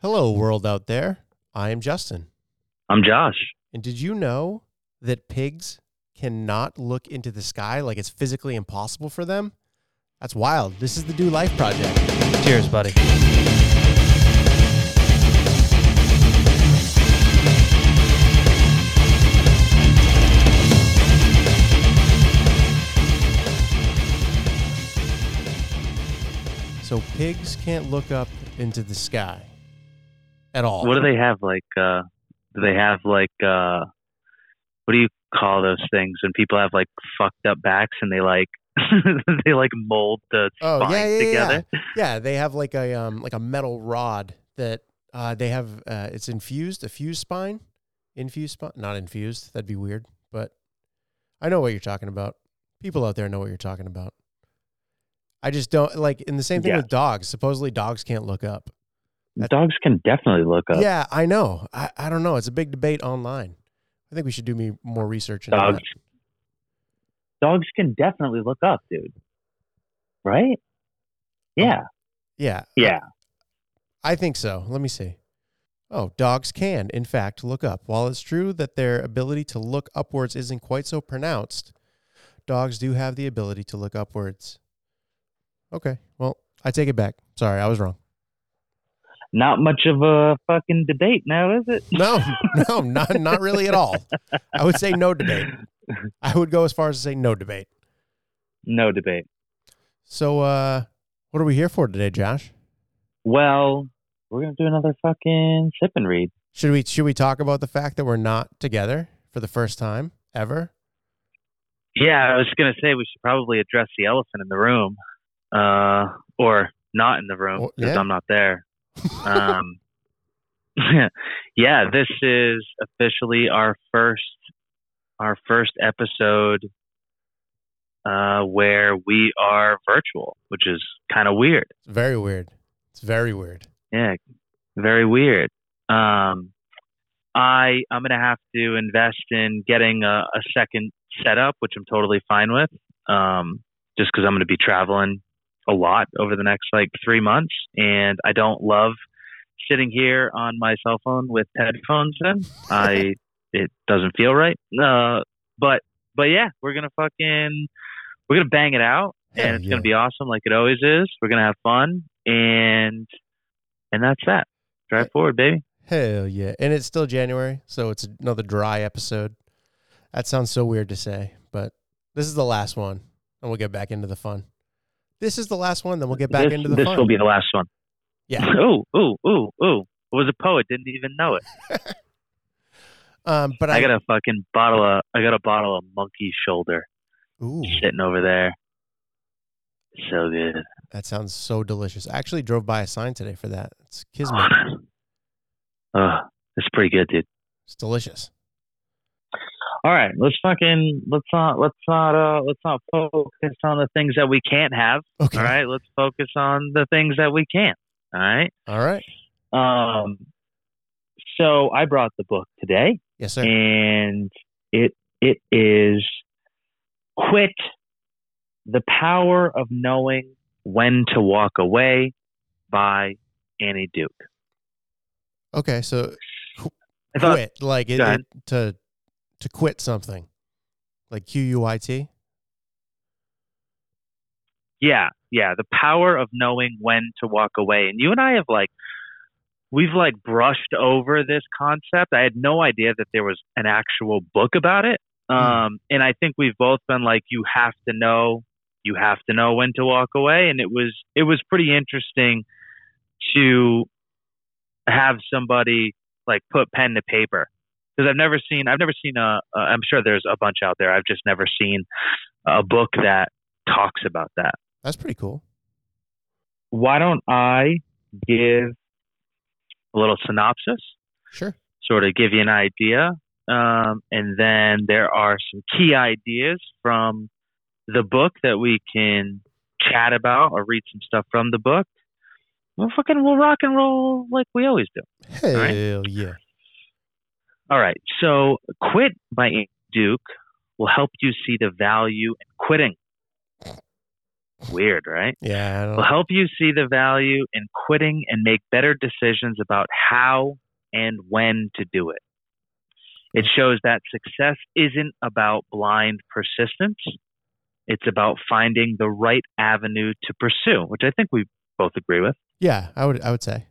Hello, world out there. I am Justin. I'm Josh. And did you know that pigs cannot look into the sky? Like, it's physically impossible for them? That's wild. This is the Do Life Project. Cheers, buddy. So pigs can't look up into the sky. At all. What do they have? Like, what do you call those things when people have like fucked up backs and they like they like mold the spine together? Yeah. Yeah, they have like a metal rod that they have. It's infused, a fused spine, not infused. That'd be weird, but I know what you're talking about. People out there know what you're talking about. I just don't like. And the same thing with dogs. Supposedly, dogs can't look up. Dogs can definitely look up. Yeah, I know. I don't know. It's a big debate online. I think we should do more research. Dogs can definitely look up, dude. Right? Yeah. Yeah. I think so. Let me see. Oh, dogs can, in fact, look up. While it's true that their ability to look upwards isn't quite so pronounced, dogs do have the ability to look upwards. Okay. Well, I take it back. Sorry, I was wrong. Not much of a fucking debate now, is it? No, not really at all. I would say no debate. I would go as far as to say no debate. No debate. So what are we here for today, Josh? Well, we're going to do another fucking Sip and Read. Should we talk about the fact that we're not together for the first time ever? Yeah, I was going to say we should probably address the elephant in the room. Or not in the room, because I'm not there. Yeah, this is officially our first episode where we are virtual, which is kind of weird. It's very weird. Yeah, very weird. I'm gonna have to invest in getting a second setup, which I'm totally fine with. Just because I'm gonna be traveling a lot over the next like 3 months, and I don't love sitting here on my cell phone with headphones in. It doesn't feel right. But yeah, we're gonna bang it out, and it's gonna be awesome, like it always is. We're gonna have fun, and that's that. Drive forward, baby. Hell yeah! And it's still January, so it's another dry episode. That sounds so weird to say, but this is the last one, and we'll get back into the fun. This is the last one, then we'll get back into the fun. This will be the last one. Yeah. Ooh. I was a poet, didn't even know it. But I got a fucking bottle of monkey shoulder. Ooh. Sitting over there. So good. That sounds so delicious. I actually drove by a sign today for that. It's kismet. It's pretty good, dude. It's delicious. All right, let's not focus on the things that we can't have. Okay. All right, let's focus on the things that we can. All right. All right. So I brought the book today. Yes, sir. And it is Quit: The Power of Knowing When to Walk Away by Annie Duke. Okay, so to quit something, like QUIT? Yeah. The power of knowing when to walk away. And you and I have we've brushed over this concept. I had no idea that there was an actual book about it. And I think we've both been like, you have to know when to walk away. And it was pretty interesting to have somebody like put pen to paper. Because I've never seen I'm sure there's a bunch out there. I've just never seen a book that talks about that. That's pretty cool. Why don't I give a little synopsis? Sure. Sort of give you an idea. And then there are some key ideas from the book that we can chat about or read some stuff from the book. We'll rock and roll like we always do. Hell yeah. All right, so Quit by Annie Duke will help you see the value in quitting. Weird, right? Yeah. We'll help you see the value in quitting and make better decisions about how and when to do it. It shows that success isn't about blind persistence. It's about finding the right avenue to pursue, which I think we both agree with. Yeah, I would say.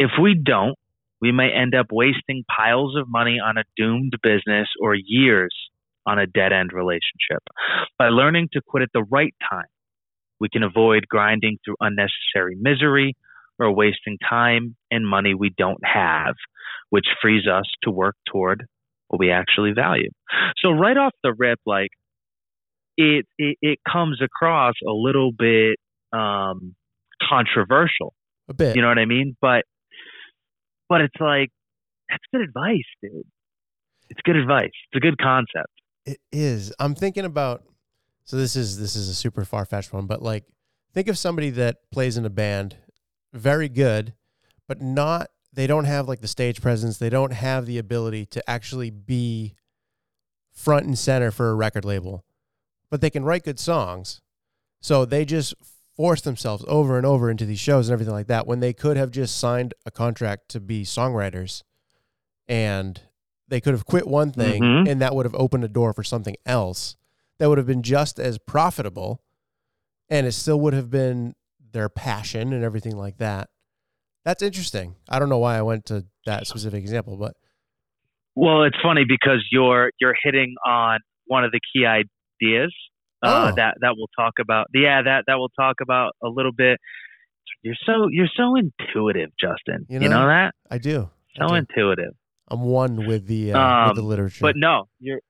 If we don't, we may end up wasting piles of money on a doomed business or years on a dead-end relationship. By learning to quit at the right time, we can avoid grinding through unnecessary misery or wasting time and money we don't have, which frees us to work toward what we actually value. So right off the rip, like it comes across a little bit controversial. A bit. You know what I mean? But it's like, that's good advice, dude. It's good advice. It's a good concept. It is. I'm thinking about, so this is a super far-fetched one, but like, think of somebody that plays in a band, very good, but not, they don't have like the stage presence. They don't have the ability to actually be front and center for a record label, but they can write good songs. So they just force themselves over and over into these shows and everything like that, when they could have just signed a contract to be songwriters, and they could have quit one thing, mm-hmm. and that would have opened a door for something else that would have been just as profitable, and it still would have been their passion and everything like that. That's interesting. I don't know why I went to that specific example, but. Well, it's funny because you're hitting on one of the key ideas that we'll talk about. Yeah. That we'll talk about a little bit. You're so intuitive, Justin. You know that? I do. So intuitive. I'm one with the literature. But no, you're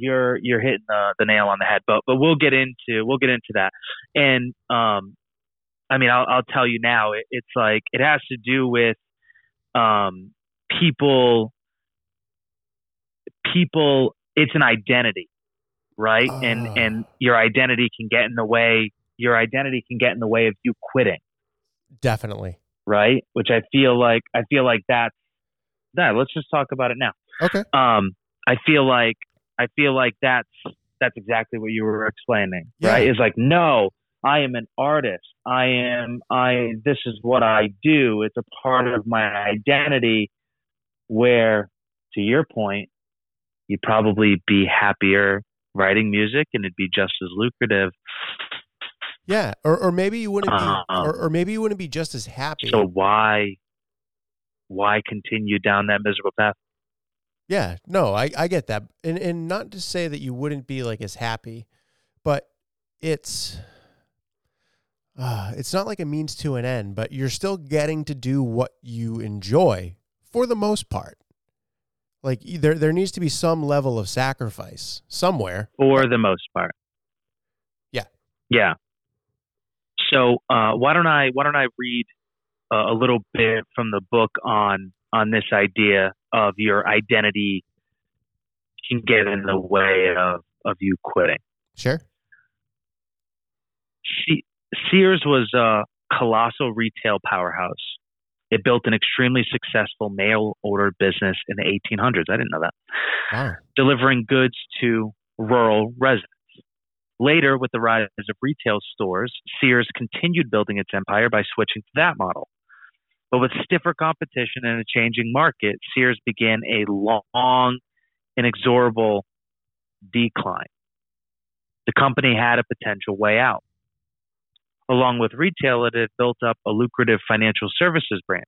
hitting the nail on the head, but we'll get into that. And, I mean, I'll tell you now, it's like, it has to do with, people, it's an identity, right? And your identity can get in the way of you quitting. Definitely. Right. Which I feel like that's that. Let's just talk about it now. Okay. I feel like that's exactly what you were explaining, yeah. Right? It's like, no, I am an artist. This is what I do. It's a part of my identity, where, to your point, you'd probably be happier writing music and it'd be just as lucrative. Yeah. Or maybe you wouldn't be, or maybe you wouldn't be just as happy. So why continue down that miserable path? Yeah, no, I get that. And not to say that you wouldn't be like as happy, but it's not like a means to an end, but you're still getting to do what you enjoy for the most part. Like there needs to be some level of sacrifice somewhere. For the most part. Yeah. Yeah. So why don't I read a little bit from the book on this idea of your identity can get in the way of you quitting. Sure. Sears was a colossal retail powerhouse. It built an extremely successful mail order business in the 1800s. I didn't know that. Wow. Delivering goods to rural residents. Later, with the rise of retail stores, Sears continued building its empire by switching to that model. But with stiffer competition and a changing market, Sears began a long, inexorable decline. The company had a potential way out. Along with retail, it had built up a lucrative financial services branch,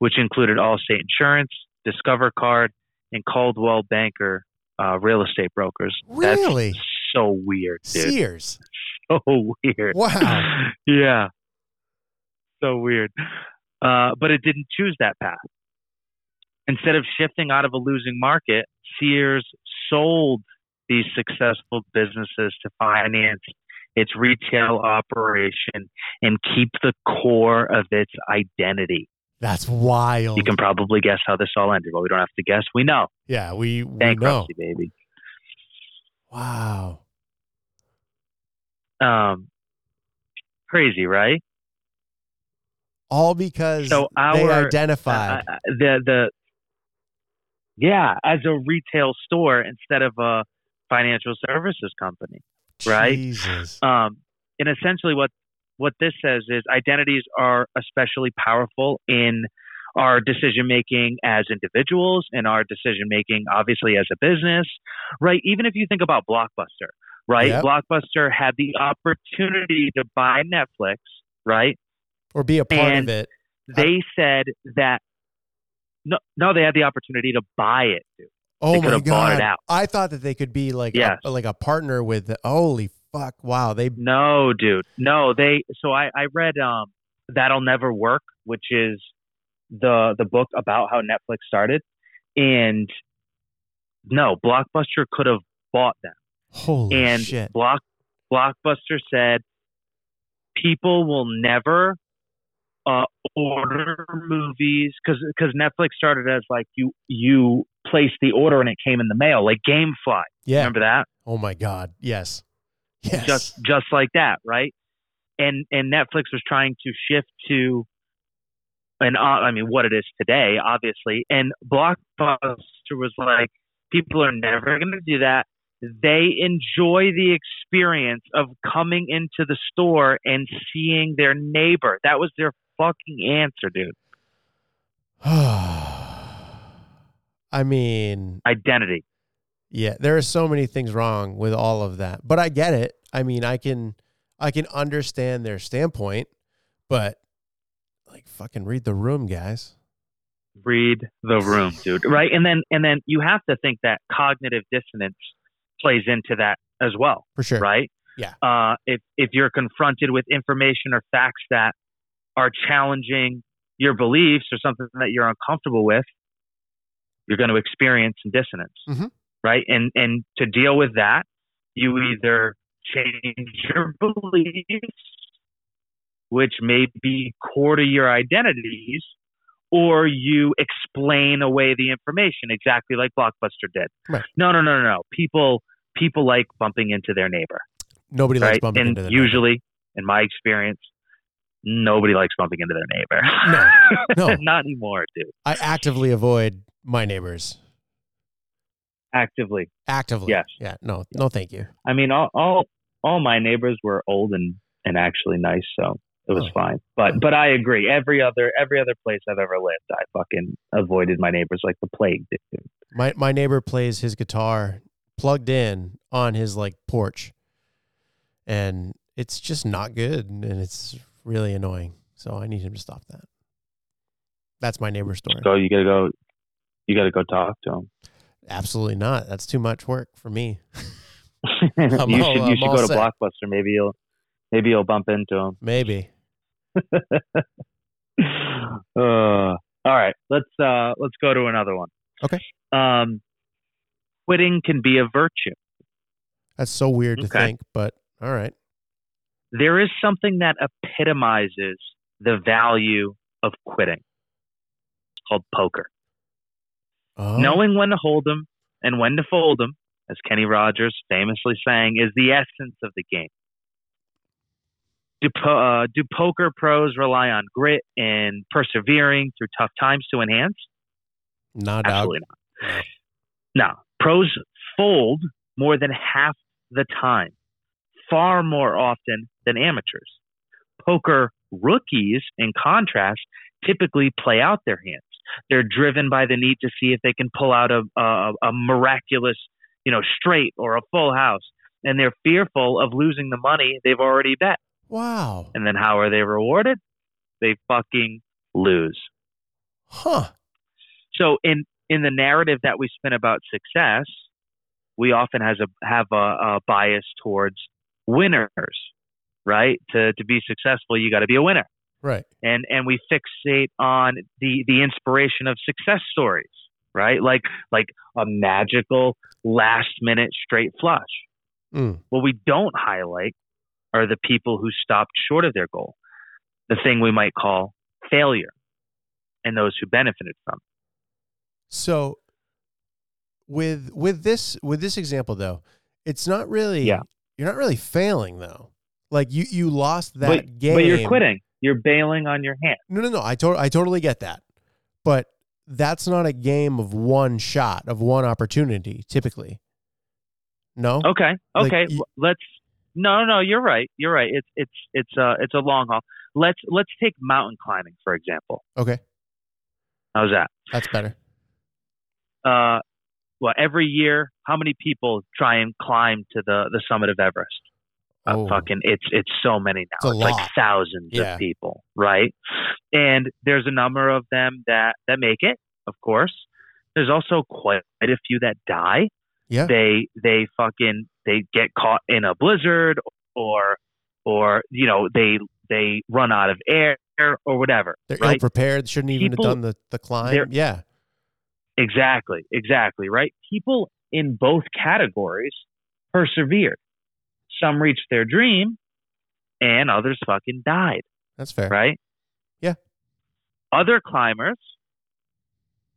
which included Allstate Insurance, Discover Card, and Caldwell Banker real estate brokers. Really? That's so weird, dude. Sears. So weird. Wow. Yeah. So weird. But it didn't choose that path. Instead of shifting out of a losing market, Sears sold these successful businesses to finance its retail operation and keep the core of its identity. That's wild. You can probably guess how this all ended. Well, we don't have to guess. We know. Yeah, we bankruptcy, know. Baby. Wow. Crazy, right? All because they identified as a retail store instead of a financial services company. right? Jesus. And essentially what this says is identities are especially powerful in our decision-making as individuals and our decision-making, obviously, as a business, right? Even if you think about Blockbuster, right? Yep. Blockbuster had the opportunity to buy Netflix, right? Or be a part of it. They said that, no, they had the opportunity to buy it, dude. Oh, they could have bought it out. I thought that they could be like, yes, like a partner with the, holy fuck. Wow. No, dude. No, so I read That'll Never Work, which is the book about how Netflix started. And no, Blockbuster could have bought them. Holy shit. Blockbuster said, people will never order movies, because Netflix started as like you placed the order and it came in the mail, like GameFly. Yeah, remember that? Oh my God, yes. Just like that, right? And Netflix was trying to shift to, what it is today, obviously. And Blockbuster was like, people are never going to do that. They enjoy the experience of coming into the store and seeing their neighbor. That was their fucking answer, dude. I mean... identity. Yeah, there are so many things wrong with all of that. But I get it. I mean, I can understand their standpoint, but like fucking read the room, guys. Read the room, dude. Right? And then you have to think that cognitive dissonance plays into that as well. For sure. Right? Yeah. If you're confronted with information or facts that are challenging your beliefs or something that you're uncomfortable with, you're going to experience some dissonance, mm-hmm. right? And to deal with that, you either change your beliefs, which may be core to your identities, or you explain away the information, exactly like Blockbuster did. Right. No. People like bumping into their neighbor. Nobody likes bumping into their neighbor. Usually, in my experience, nobody likes bumping into their neighbor. No. Not anymore, dude. I actively avoid my neighbors. Actively. Yes. Yeah. No, thank you. I mean, all my neighbors were old and actually nice, so it was fine. But I agree. Every other place I've ever lived, I fucking avoided my neighbors like the plague, dude. My neighbor plays his guitar plugged in on his like porch, and it's just not good, and it's really annoying. So I need him to stop that. That's my neighbor's story. So you gotta go talk to him. Absolutely not. That's too much work for me. You should go to Blockbuster. Maybe you'll bump into him. Maybe. All right, let's go to another one. Okay. Quitting can be a virtue. That's so weird to think, but all right. There is something that epitomizes the value of quitting. It's called poker. Oh. Knowing when to hold them and when to fold them, as Kenny Rogers famously sang, is the essence of the game. Do poker pros rely on grit and persevering through tough times to enhance? Absolutely not. No. Pros fold more than half the time, far more often than amateurs. Poker rookies, in contrast, typically play out their hands. They're driven by the need to see if they can pull out a miraculous, straight or a full house, and they're fearful of losing the money they've already bet. Wow. And then how are they rewarded? They fucking lose. Huh. So in the narrative that we spin about success, we often have a bias towards winners, right? To be successful, you got to be a winner. Right. And we fixate on the inspiration of success stories, right? Like a magical last minute straight flush. Mm. What we don't highlight are the people who stopped short of their goal, the thing we might call failure, and those who benefited from it. So with this example though, it's not really you're not really failing though. Like you lost that game. But you're quitting. You're bailing on your hand. No. I totally get that. But that's not a game of one shot, of one opportunity typically. No? Okay. Like, let's No, you're right. You're right. It's a long haul. Let's take mountain climbing, for example. Okay. How's that? That's better. Well, every year, how many people try and climb to the summit of Everest? It's so many now. It's like thousands of people, right? And there's a number of them that make it, of course. There's also quite a few that die. Yeah. They get caught in a blizzard or you know, they run out of air or whatever. They're ill prepared, shouldn't even have done the climb. Yeah. Exactly, right? People in both categories persevered. Some reached their dream and others fucking died. That's fair. Right? Yeah. Other climbers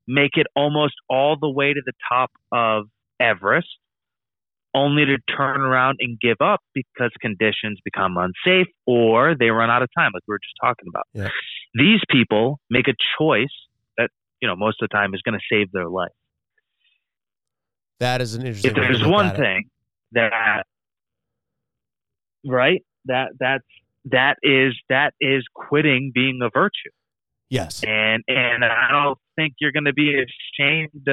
make it almost all the way to the top of Everest, only to turn around and give up because conditions become unsafe or they run out of time, like we were just talking about. Yeah. These people make a choice that, you know, most of the time is going to save their life. That is an interesting. If there's one thing that, right, that is quitting being a virtue. Yes, and I don't think you're going to be ashamed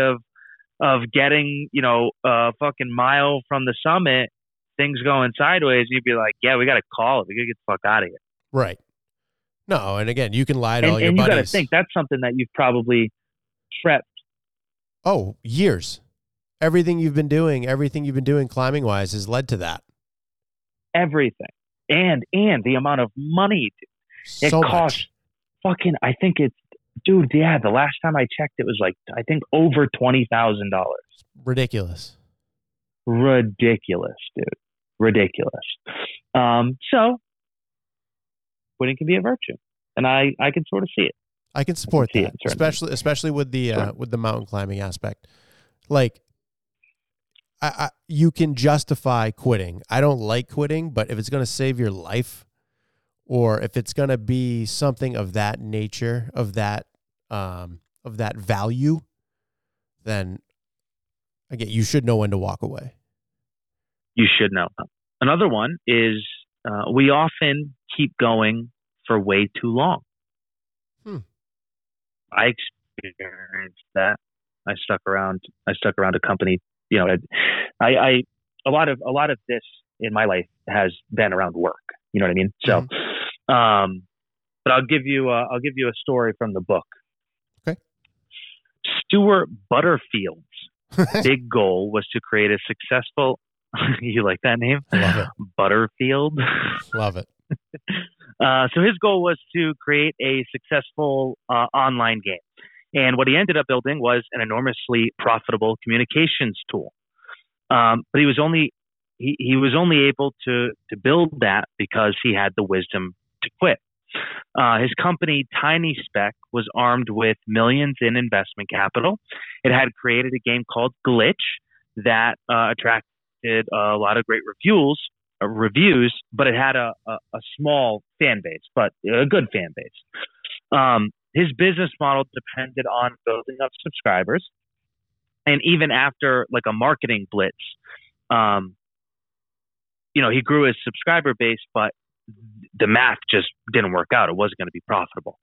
of getting, you know, a fucking mile from the summit, things going sideways, you'd be like, yeah, we got to call it. We got to get the fuck out of here. Right. No, and again, you can lie to all your buddies. And you got to think, that's something that you've probably prepped. Oh, years. Everything you've been doing climbing-wise has led to that. Everything. And the amount of money it costs fucking, I think it's, dude, yeah, the last time I checked, it was like, I think over $20,000. Ridiculous, dude. Ridiculous. So, quitting can be a virtue. And I can sort of see it. I can support that, especially with the mountain climbing aspect. Like, you can justify quitting. I don't like quitting, but if it's going to save your life, or if it's going to be something of that nature, of that value, then again, you should know when to walk away. You should know. Another one is we often keep going for way too long. I experienced that. I stuck around a company. You know, I a lot of this in my life has been around work. You know what I mean? So, but I'll give you a story from the book. Okay. Stuart Butterfield's big goal was to create a successful. You like that name? I love it. Butterfield. Love it. So his goal was to create a successful online game, and what he ended up building was an enormously profitable communications tool. But he was only. He was only able to build that because he had the wisdom to quit. His company, Tiny Speck, was armed with millions in investment capital. It had created a game called Glitch that attracted a lot of great reviews, but it had a small fan base, but a good fan base. His business model depended on building up subscribers. And even after like a marketing blitz, you know, he grew his subscriber base, but the math just didn't work out. It wasn't going to be profitable.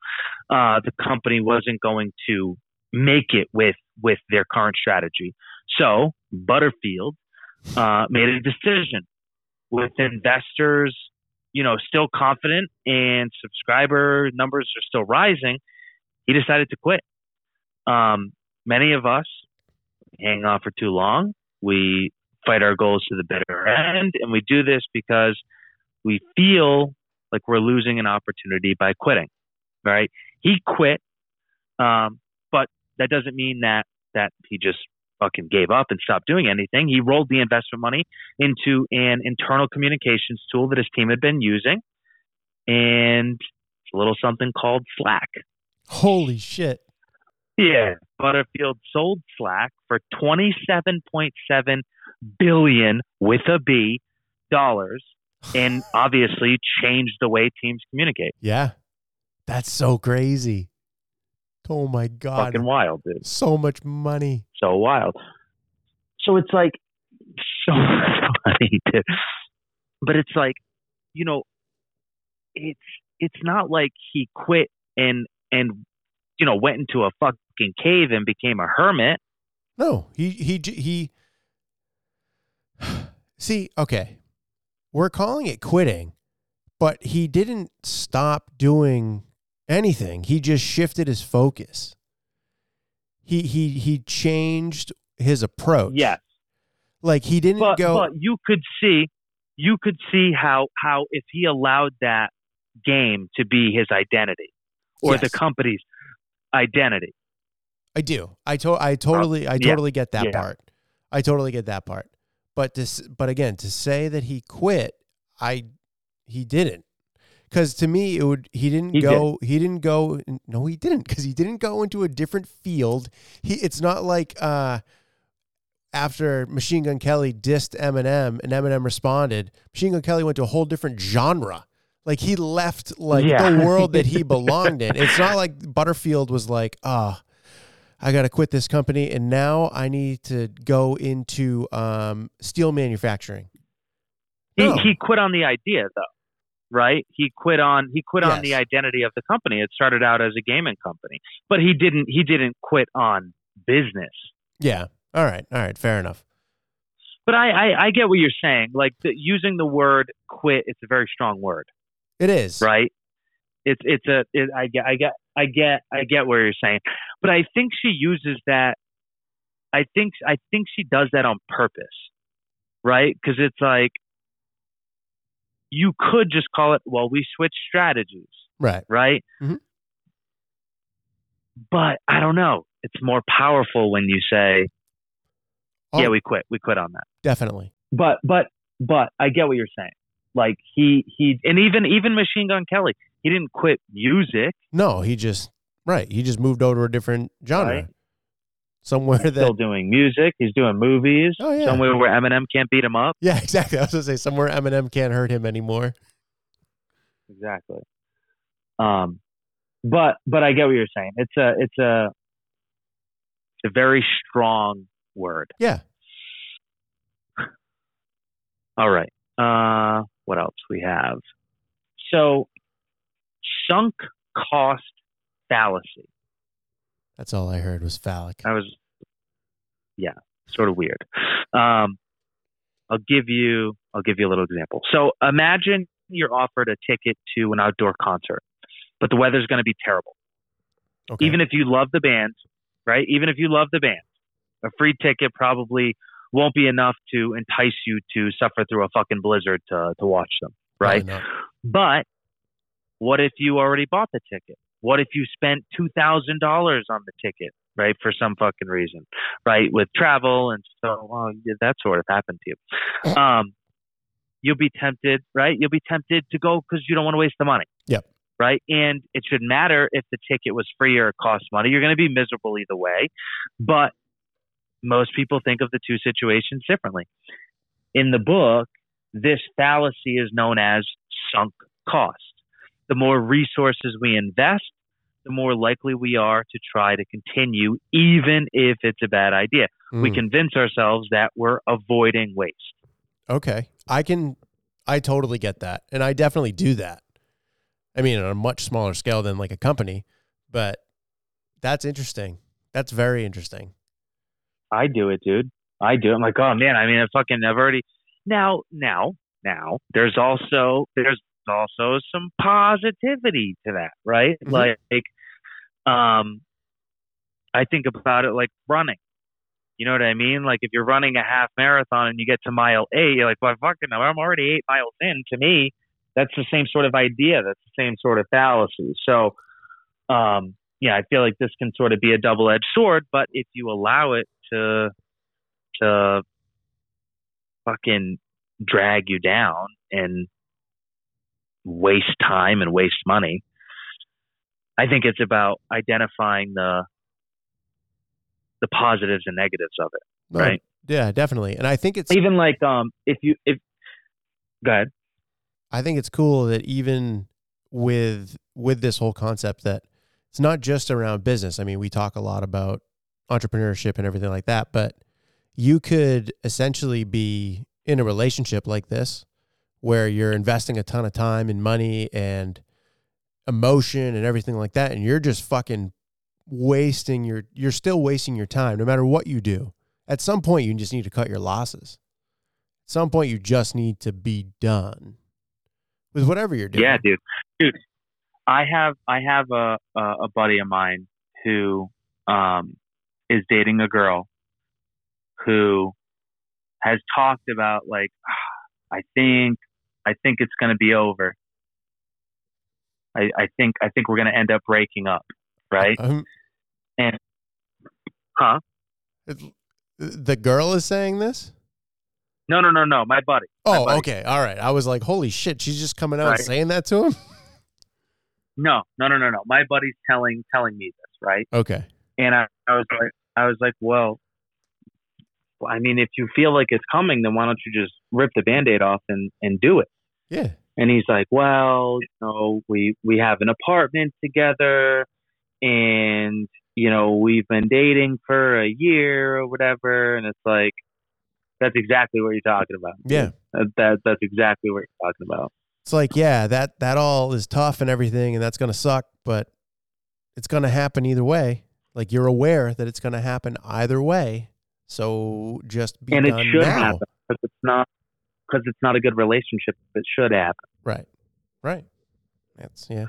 The company wasn't going to make it with their current strategy. So Butterfield made a decision with investors, you know, still confident and subscriber numbers are still rising. He decided to quit. Many of us hang on for too long. We fight our goals to the bitter end, and we do this because we feel like we're losing an opportunity by quitting, right? He quit, but that doesn't mean that he just fucking gave up and stopped doing anything. He rolled the investment money into an internal communications tool that his team had been using, and it's a little something called Slack. Holy shit. Yeah. Butterfield sold Slack for $27.7 billion with a B dollars, and obviously changed the way teams communicate. Yeah. That's so crazy. Oh my God. Fucking wild, dude. So much money. So wild. So it's like so much money, dude. But it's like, you know, it's not like he quit and you know, went into a fucking cave and became a hermit. No, he see, okay, we're calling it quitting, but he didn't stop doing anything. He just shifted his focus. He changed his approach. Yes. Like he didn't go. But you could see how if he allowed that game to be his identity or yes. the company's identity. I do. I totally get that part. I totally get that part. But again, to say that he quit, he didn't. Because to me, he didn't go into a different field. It's not like after Machine Gun Kelly dissed Eminem and Eminem responded, Machine Gun Kelly went to a whole different genre. Like he left the world that he belonged in. It's not like Butterfield was like, I got to quit this company and now I need to go into steel manufacturing. No. He quit on the idea though. Right? He quit on the identity of the company. It started out as a gaming company, but he didn't quit on business. Yeah. All right. Fair enough. But I get what you're saying. Like using the word quit, it's a very strong word. It is. Right. I get what you're saying, but I think she uses that. I think she does that on purpose. Right. Cause it's like, you could just call it, well, we switched strategies. Right. Right? Mm-hmm. But I don't know. It's more powerful when you say, yeah, we quit on that. Definitely. But I get what you're saying. Like he and even Machine Gun Kelly, he didn't quit music. No, he just moved over to a different genre. Right. Somewhere he's still doing music, he's doing movies. Oh, yeah. Somewhere where Eminem can't beat him up. Yeah, exactly. I was gonna say somewhere Eminem can't hurt him anymore. Exactly. But I get what you're saying. It's a very strong word. Yeah. All right. What else we have? So, sunk cost fallacy. That's all I heard was phallic. Sort of weird. I'll give you a little example. So imagine you're offered a ticket to an outdoor concert, but the weather's going to be terrible. Okay. Even if you love the band, a free ticket probably won't be enough to entice you to suffer through a fucking blizzard to watch them, right? But what if you already bought the ticket? What if you spent $2,000 on the ticket, right? For some fucking reason, right? With travel and so on, that sort of happened to you. You'll be tempted, right? You'll be tempted to go because you don't want to waste the money. Yep. Right. And it shouldn't matter if the ticket was free or it cost money. You're going to be miserable either way. But most people think of the two situations differently. In the book, this fallacy is known as sunk cost. The more resources we invest, the more likely we are to try to continue, even if it's a bad idea. Mm. We convince ourselves that we're avoiding waste. Okay. I totally get that. And I definitely do that. I mean, on a much smaller scale than like a company, but that's interesting. That's very interesting. I do it, dude. I do it. I'm like, oh man, I mean, I've already now there's also some positivity to that, right? Mm-hmm. I think about it like running. You know what I mean? Like if you're running a half marathon and you get to mile 8, you're like, well, fucking, I'm already 8 miles in. To me, that's the same sort of idea. That's the same sort of fallacy. So, I feel like this can sort of be a double-edged sword, but if you allow it to fucking drag you down and waste time and waste money. I think it's about identifying the positives and negatives of it, right? Yeah, definitely. And I think it's even like go ahead. I think it's cool that even with this whole concept that it's not just around business. I mean, we talk a lot about entrepreneurship and everything like that, but you could essentially be in a relationship like this where you're investing a ton of time and money and emotion and everything like that, and you're just fucking wasting your, you're still wasting your time no matter what you do. At some point, you just need to cut your losses. At some point, you just need to be done with whatever you're doing. Yeah, dude. I have a buddy of mine who is dating a girl who has talked about, like, I think it's going to be over. I think we're going to end up breaking up, right? The girl is saying this? No. My buddy. Oh, okay. All right. I was like, holy shit, she's just coming out and saying that to him? No. My buddy's telling me this, right? Okay. And I was like, well, I mean, if you feel like it's coming, then why don't you just rip the Band-Aid off and do it? Yeah. And he's like, well, you know, we have an apartment together and, you know, we've been dating for a year or whatever. And it's like, that's exactly what you're talking about. Yeah. That's exactly what you're talking about. It's like, yeah, that all is tough and everything, and that's going to suck, but it's going to happen either way. Like, you're aware that it's going to happen either way. So just be done now. And it should happen because it's not a good relationship. It should happen. Right. That's, yeah.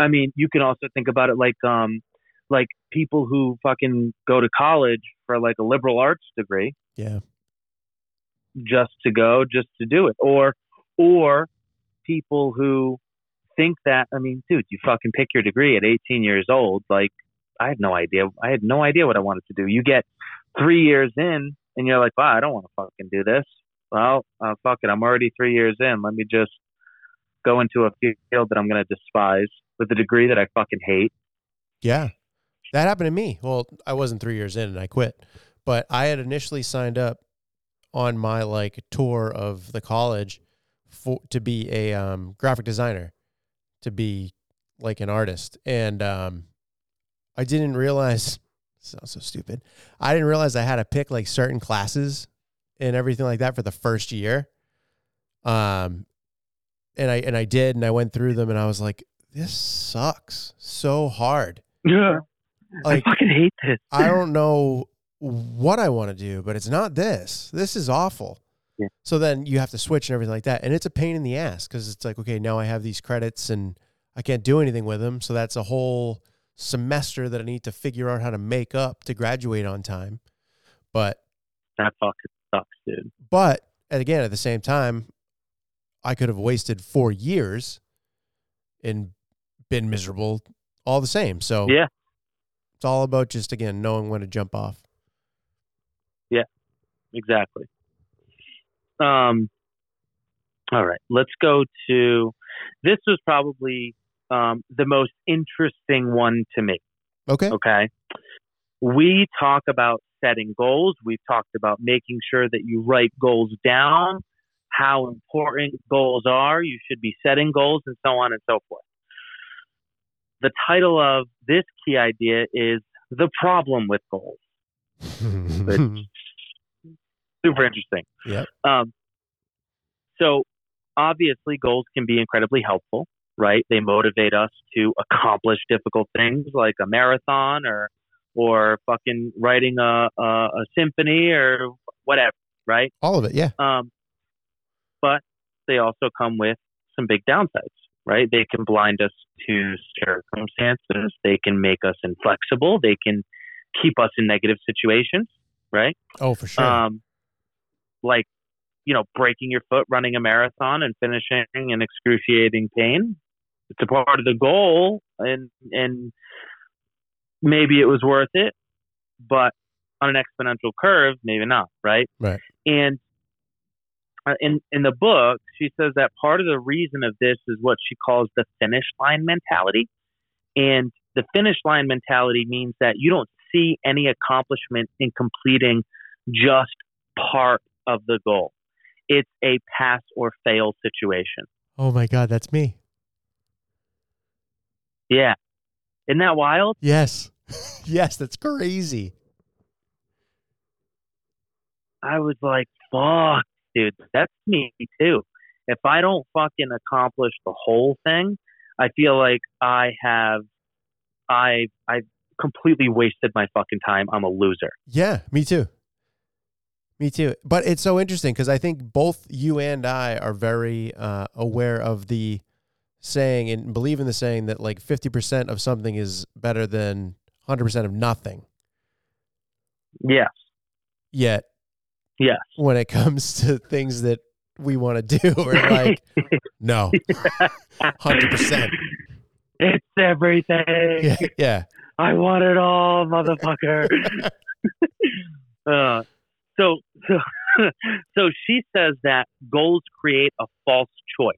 I mean, you can also think about it like people who fucking go to college for like a liberal arts degree. Yeah. Just to do it. Or people who think that, I mean, dude, you fucking pick your degree at 18 years old. Like, I had no idea what I wanted to do. You get 3 years in and you're like, wow, I don't want to fucking do this. Well, fuck it. I'm already 3 years in. Let me just go into a field that I'm going to despise with a degree that I fucking hate. Yeah. That happened to me. Well, I wasn't 3 years in and I quit, but I had initially signed up on my like tour of the college to be a graphic designer, to be like an artist. And I didn't realize, sounds so stupid, I didn't realize I had to pick like certain classes and everything like that for the first year. And I did, and I went through them and I was like, this sucks so hard. Yeah. Like, I fucking hate this. I don't know what I want to do, but it's not this. This is awful. Yeah. So then you have to switch and everything like that. And it's a pain in the ass because it's like, okay, now I have these credits and I can't do anything with them. So that's a whole semester that I need to figure out how to make up to graduate on time. But that fucking sucks, dude. But and again, at the same time, I could have wasted 4 years and been miserable all the same. So yeah, it's all about just, again, knowing when to jump off. Yeah, exactly. All right, let's go to, this was probably the most interesting one to me. Okay. We talk about setting goals. We've talked about making sure that you write goals down, how important goals are. You should be setting goals and so on and so forth. The title of this key idea is The Problem with Goals. Super interesting. Yeah. So obviously goals can be incredibly helpful, right? They motivate us to accomplish difficult things like a marathon or fucking writing a symphony or whatever, right? All of it. Yeah. But they also come with some big downsides, right? They can blind us to circumstances. They can make us inflexible. They can keep us in negative situations, right? Oh, for sure. Like, you know, breaking your foot, running a marathon and finishing in excruciating pain. It's a part of the goal, and maybe it was worth it, but on an exponential curve, maybe not, right? Right. And in the book, she says that part of the reason of this is what she calls the finish line mentality. And the finish line mentality means that you don't see any accomplishment in completing just part of the goal. It's a pass or fail situation. Oh my God, that's me. Yeah. Isn't that wild? Yes. Yes, that's crazy. I was like, fuck, dude, that's me too. if I don't fucking accomplish the whole thing, I feel like I've completely wasted my fucking time. I'm a loser. Yeah, me too. Me too. But it's so interesting because I think both you and I are very aware of the saying and believe in the saying that like 50% of something is better than 100% of nothing. Yes. Yet. Yes. When it comes to things that we want to do, we're like, no, 100%. It's everything. Yeah. Yeah. I want it all, motherfucker. So she says that goals create a false choice,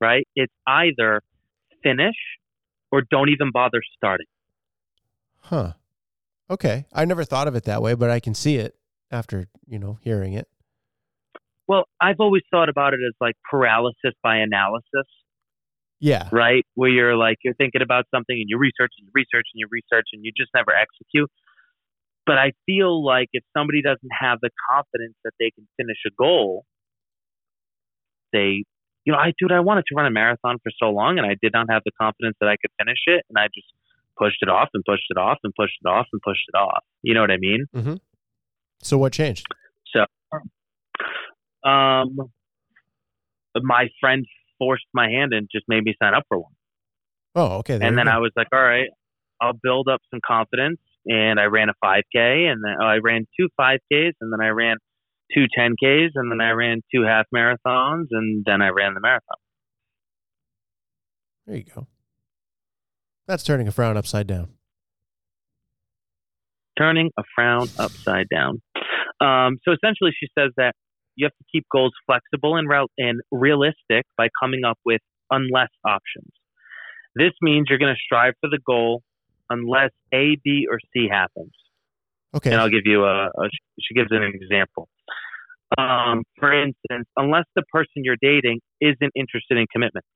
right? It's either finish or don't even bother starting. Huh. Okay. I never thought of it that way, but I can see it after, you know, hearing it. Well, I've always thought about it as like paralysis by analysis. Yeah. Right? Where you're like, you're thinking about something and you research and you research and you research and you just never execute. But I feel like if somebody doesn't have the confidence that they can finish a goal, they, you know, I wanted to run a marathon for so long and I did not have the confidence that I could finish it. And I just pushed it off and pushed it off and pushed it off and pushed it off. You know what I mean? Mm-hmm. So what changed? So, my friend forced my hand and just made me sign up for one. Oh, okay. And then I was like, all right, I'll build up some confidence. And I ran a 5K, and then I ran two 5Ks, and then I ran two 10Ks, and then I ran two half marathons, and then I ran the marathon. There you go. That's turning a frown upside down. Turning a frown upside down. So essentially, she says that you have to keep goals flexible and realistic by coming up with unless options. This means you're going to strive for the goal unless A, B, or C happens. Okay. And I'll give you she gives an example. For instance, unless the person you're dating isn't interested in commitment,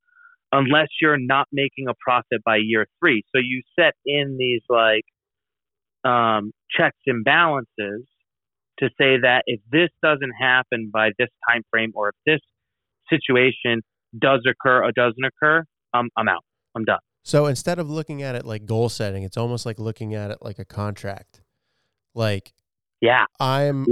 unless you're not making a profit by year three. So you set in these like checks and balances to say that if this doesn't happen by this time frame, or if this situation does occur or doesn't occur, I'm out. I'm done. So instead of looking at it like goal setting, it's almost like looking at it like a contract. Like, yeah, I'm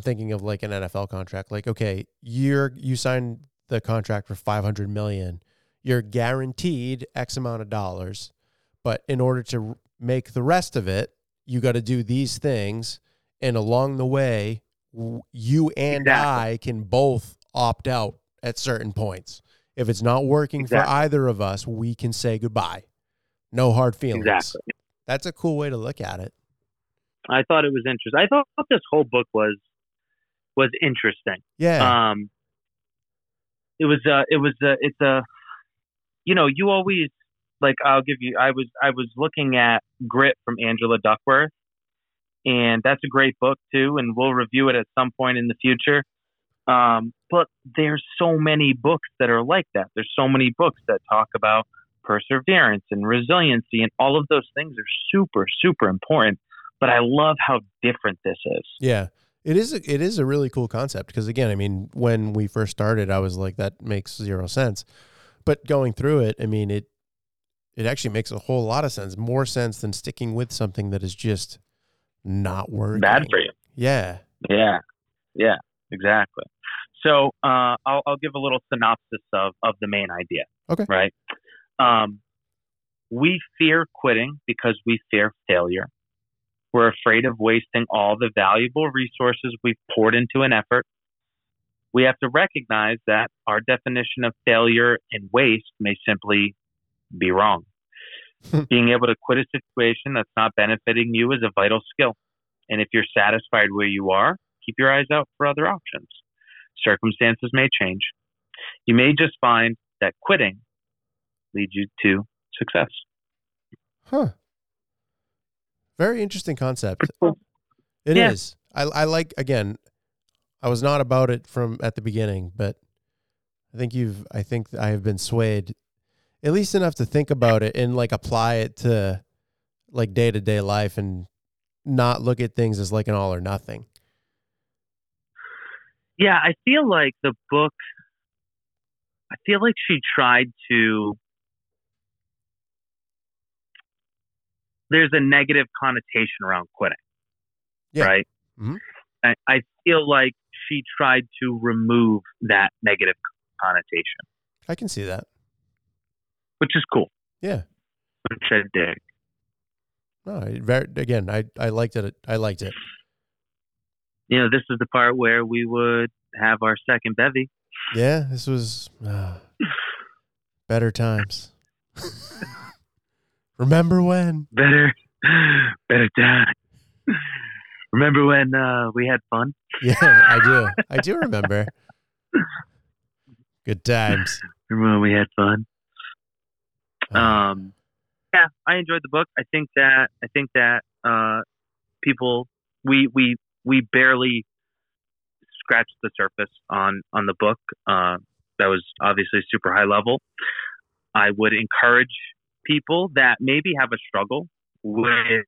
thinking of like an NFL contract. Like, okay, you signed the contract for $500 million. You're guaranteed X amount of dollars, but in order to make the rest of it, you got to do these things, and along the way, you and I can both opt out at certain points. If it's not working for either of us, we can say goodbye. No hard feelings. Exactly. That's a cool way to look at it. I thought it was interesting. I thought this whole book was interesting. Yeah. You know, you always like, I was looking at Grit from Angela Duckworth, and that's a great book too. And we'll review it at some point in the future. But there's so many books that are like that. There's so many books that talk about perseverance and resiliency, and all of those things are super, super important. But I love how different this is. Yeah, it is a really cool concept because, again, I mean, when we first started, I was like, that makes zero sense. But going through it, I mean, it actually makes a whole lot of sense, more sense than sticking with something that is just not working. Bad for you. Yeah. Yeah. Yeah. Exactly. So I'll give a little synopsis of the main idea. Okay. Right. We fear quitting because we fear failure. We're afraid of wasting all the valuable resources we've poured into an effort. We have to recognize that our definition of failure and waste may simply be wrong. Being able to quit a situation that's not benefiting you is a vital skill. And if you're satisfied where you are, keep your eyes out for other options. Circumstances may change. You may just find that quitting leads you to success. Huh. Very interesting concept. Cool. It is. I like, again, I was not about it from at the beginning, but I think I have been swayed at least enough to think about it and like apply it to like day-to-day life and not look at things as like an all or nothing. Yeah, I feel like the book I feel like she tried to, there's a negative connotation around quitting, right? Mm-hmm. I feel like she tried to remove that negative connotation. I can see that. Which is cool. Yeah. Which I dig. No, again, I liked it. I liked it. You know, this is the part where we would have our second bevy. Yeah, this was better times. Remember when? Better times. Remember when we had fun? Yeah, I do. I do remember. Good times. Remember when we had fun? Yeah, I enjoyed the book. I think that people we barely scratched the surface on the book. That was obviously super high level. I would encourage people that maybe have a struggle with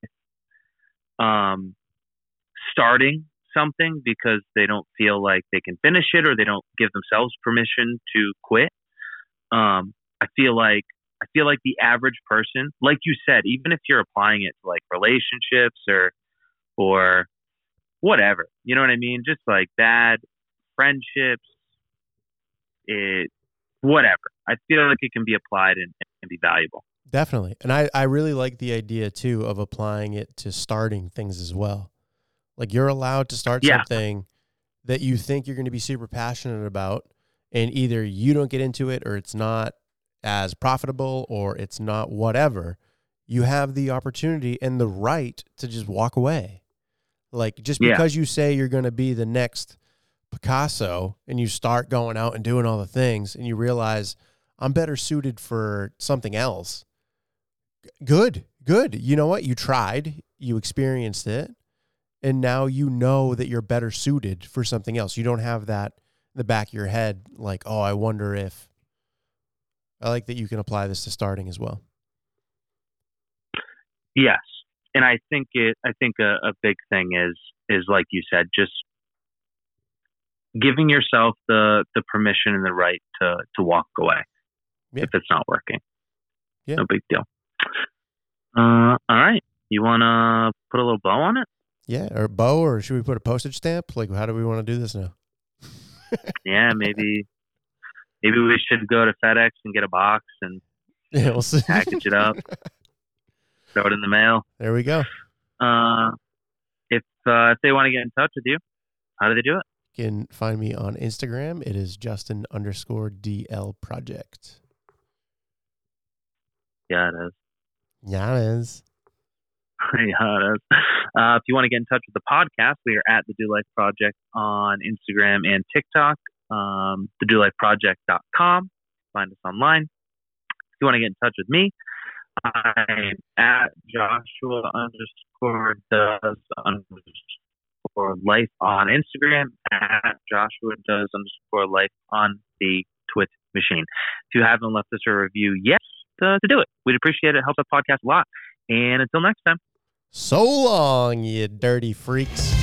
starting something because they don't feel like they can finish it or they don't give themselves permission to quit. I feel like the average person, like you said, even if you're applying it to like relationships or whatever, you know what I mean? Just like bad friendships, whatever. I feel like it can be applied and be valuable. Definitely. And I really like the idea too of applying it to starting things as well. Like you're allowed to start something that you think you're going to be super passionate about, and either you don't get into it or it's not as profitable or it's not whatever. You have the opportunity and the right to just walk away. Like just because you say you're going to be the next Picasso and you start going out and doing all the things and you realize I'm better suited for something else. Good. You know what? You tried, you experienced it. And now you know that you're better suited for something else. You don't have that in the back of your head, like, oh, I wonder if. I like that you can apply this to starting as well. Yes. And I think a big thing is like you said, just giving yourself the permission and the right to walk away if it's not working. Yeah. No big deal. All right. You wanna put a little bow on it? Yeah, or bow, or should we put a postage stamp? Like, how do we want to do this now? Yeah, maybe we should go to FedEx and get a box and we'll see. Package it up, throw it in the mail. There we go. If they want to get in touch with you, how do they do it? You can find me on Instagram. It is Justin_DL Project. Yeah, it is. If you want to get in touch with the podcast, we are at the Do Life Project on Instagram and TikTok, the DoLifeProject.com. Find us online. If you want to get in touch with me, I'm at Joshua_does_life on Instagram, at Joshua_does_life on the Twitch machine. If you haven't left us a review yet, to do it. We'd appreciate it. It helps our podcast a lot. And until next time. So long, you dirty freaks.